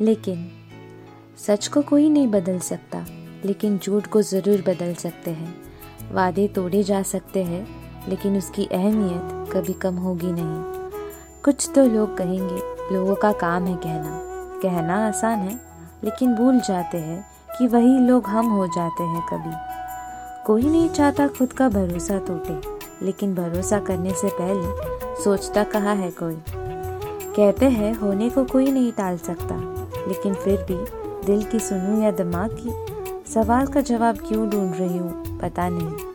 लेकिन सच को कोई नहीं बदल सकता, लेकिन झूठ को ज़रूर बदल सकते हैं। वादे तोड़े जा सकते हैं, लेकिन उसकी अहमियत कभी कम होगी नहीं। कुछ तो लोग कहेंगे, लोगों का काम है कहना। कहना आसान है, लेकिन भूल जाते हैं कि वही लोग हम हो जाते हैं कभी। कोई नहीं चाहता खुद का भरोसा टूटे, लेकिन भरोसा करने से पहले सोचता कहाँ है कोई। कहते हैं होने को कोई नहीं टाल सकता, लेकिन फिर भी दिल की सुनूं या दिमाग की, सवाल का जवाब क्यों ढूंढ रही हूँ पता नहीं।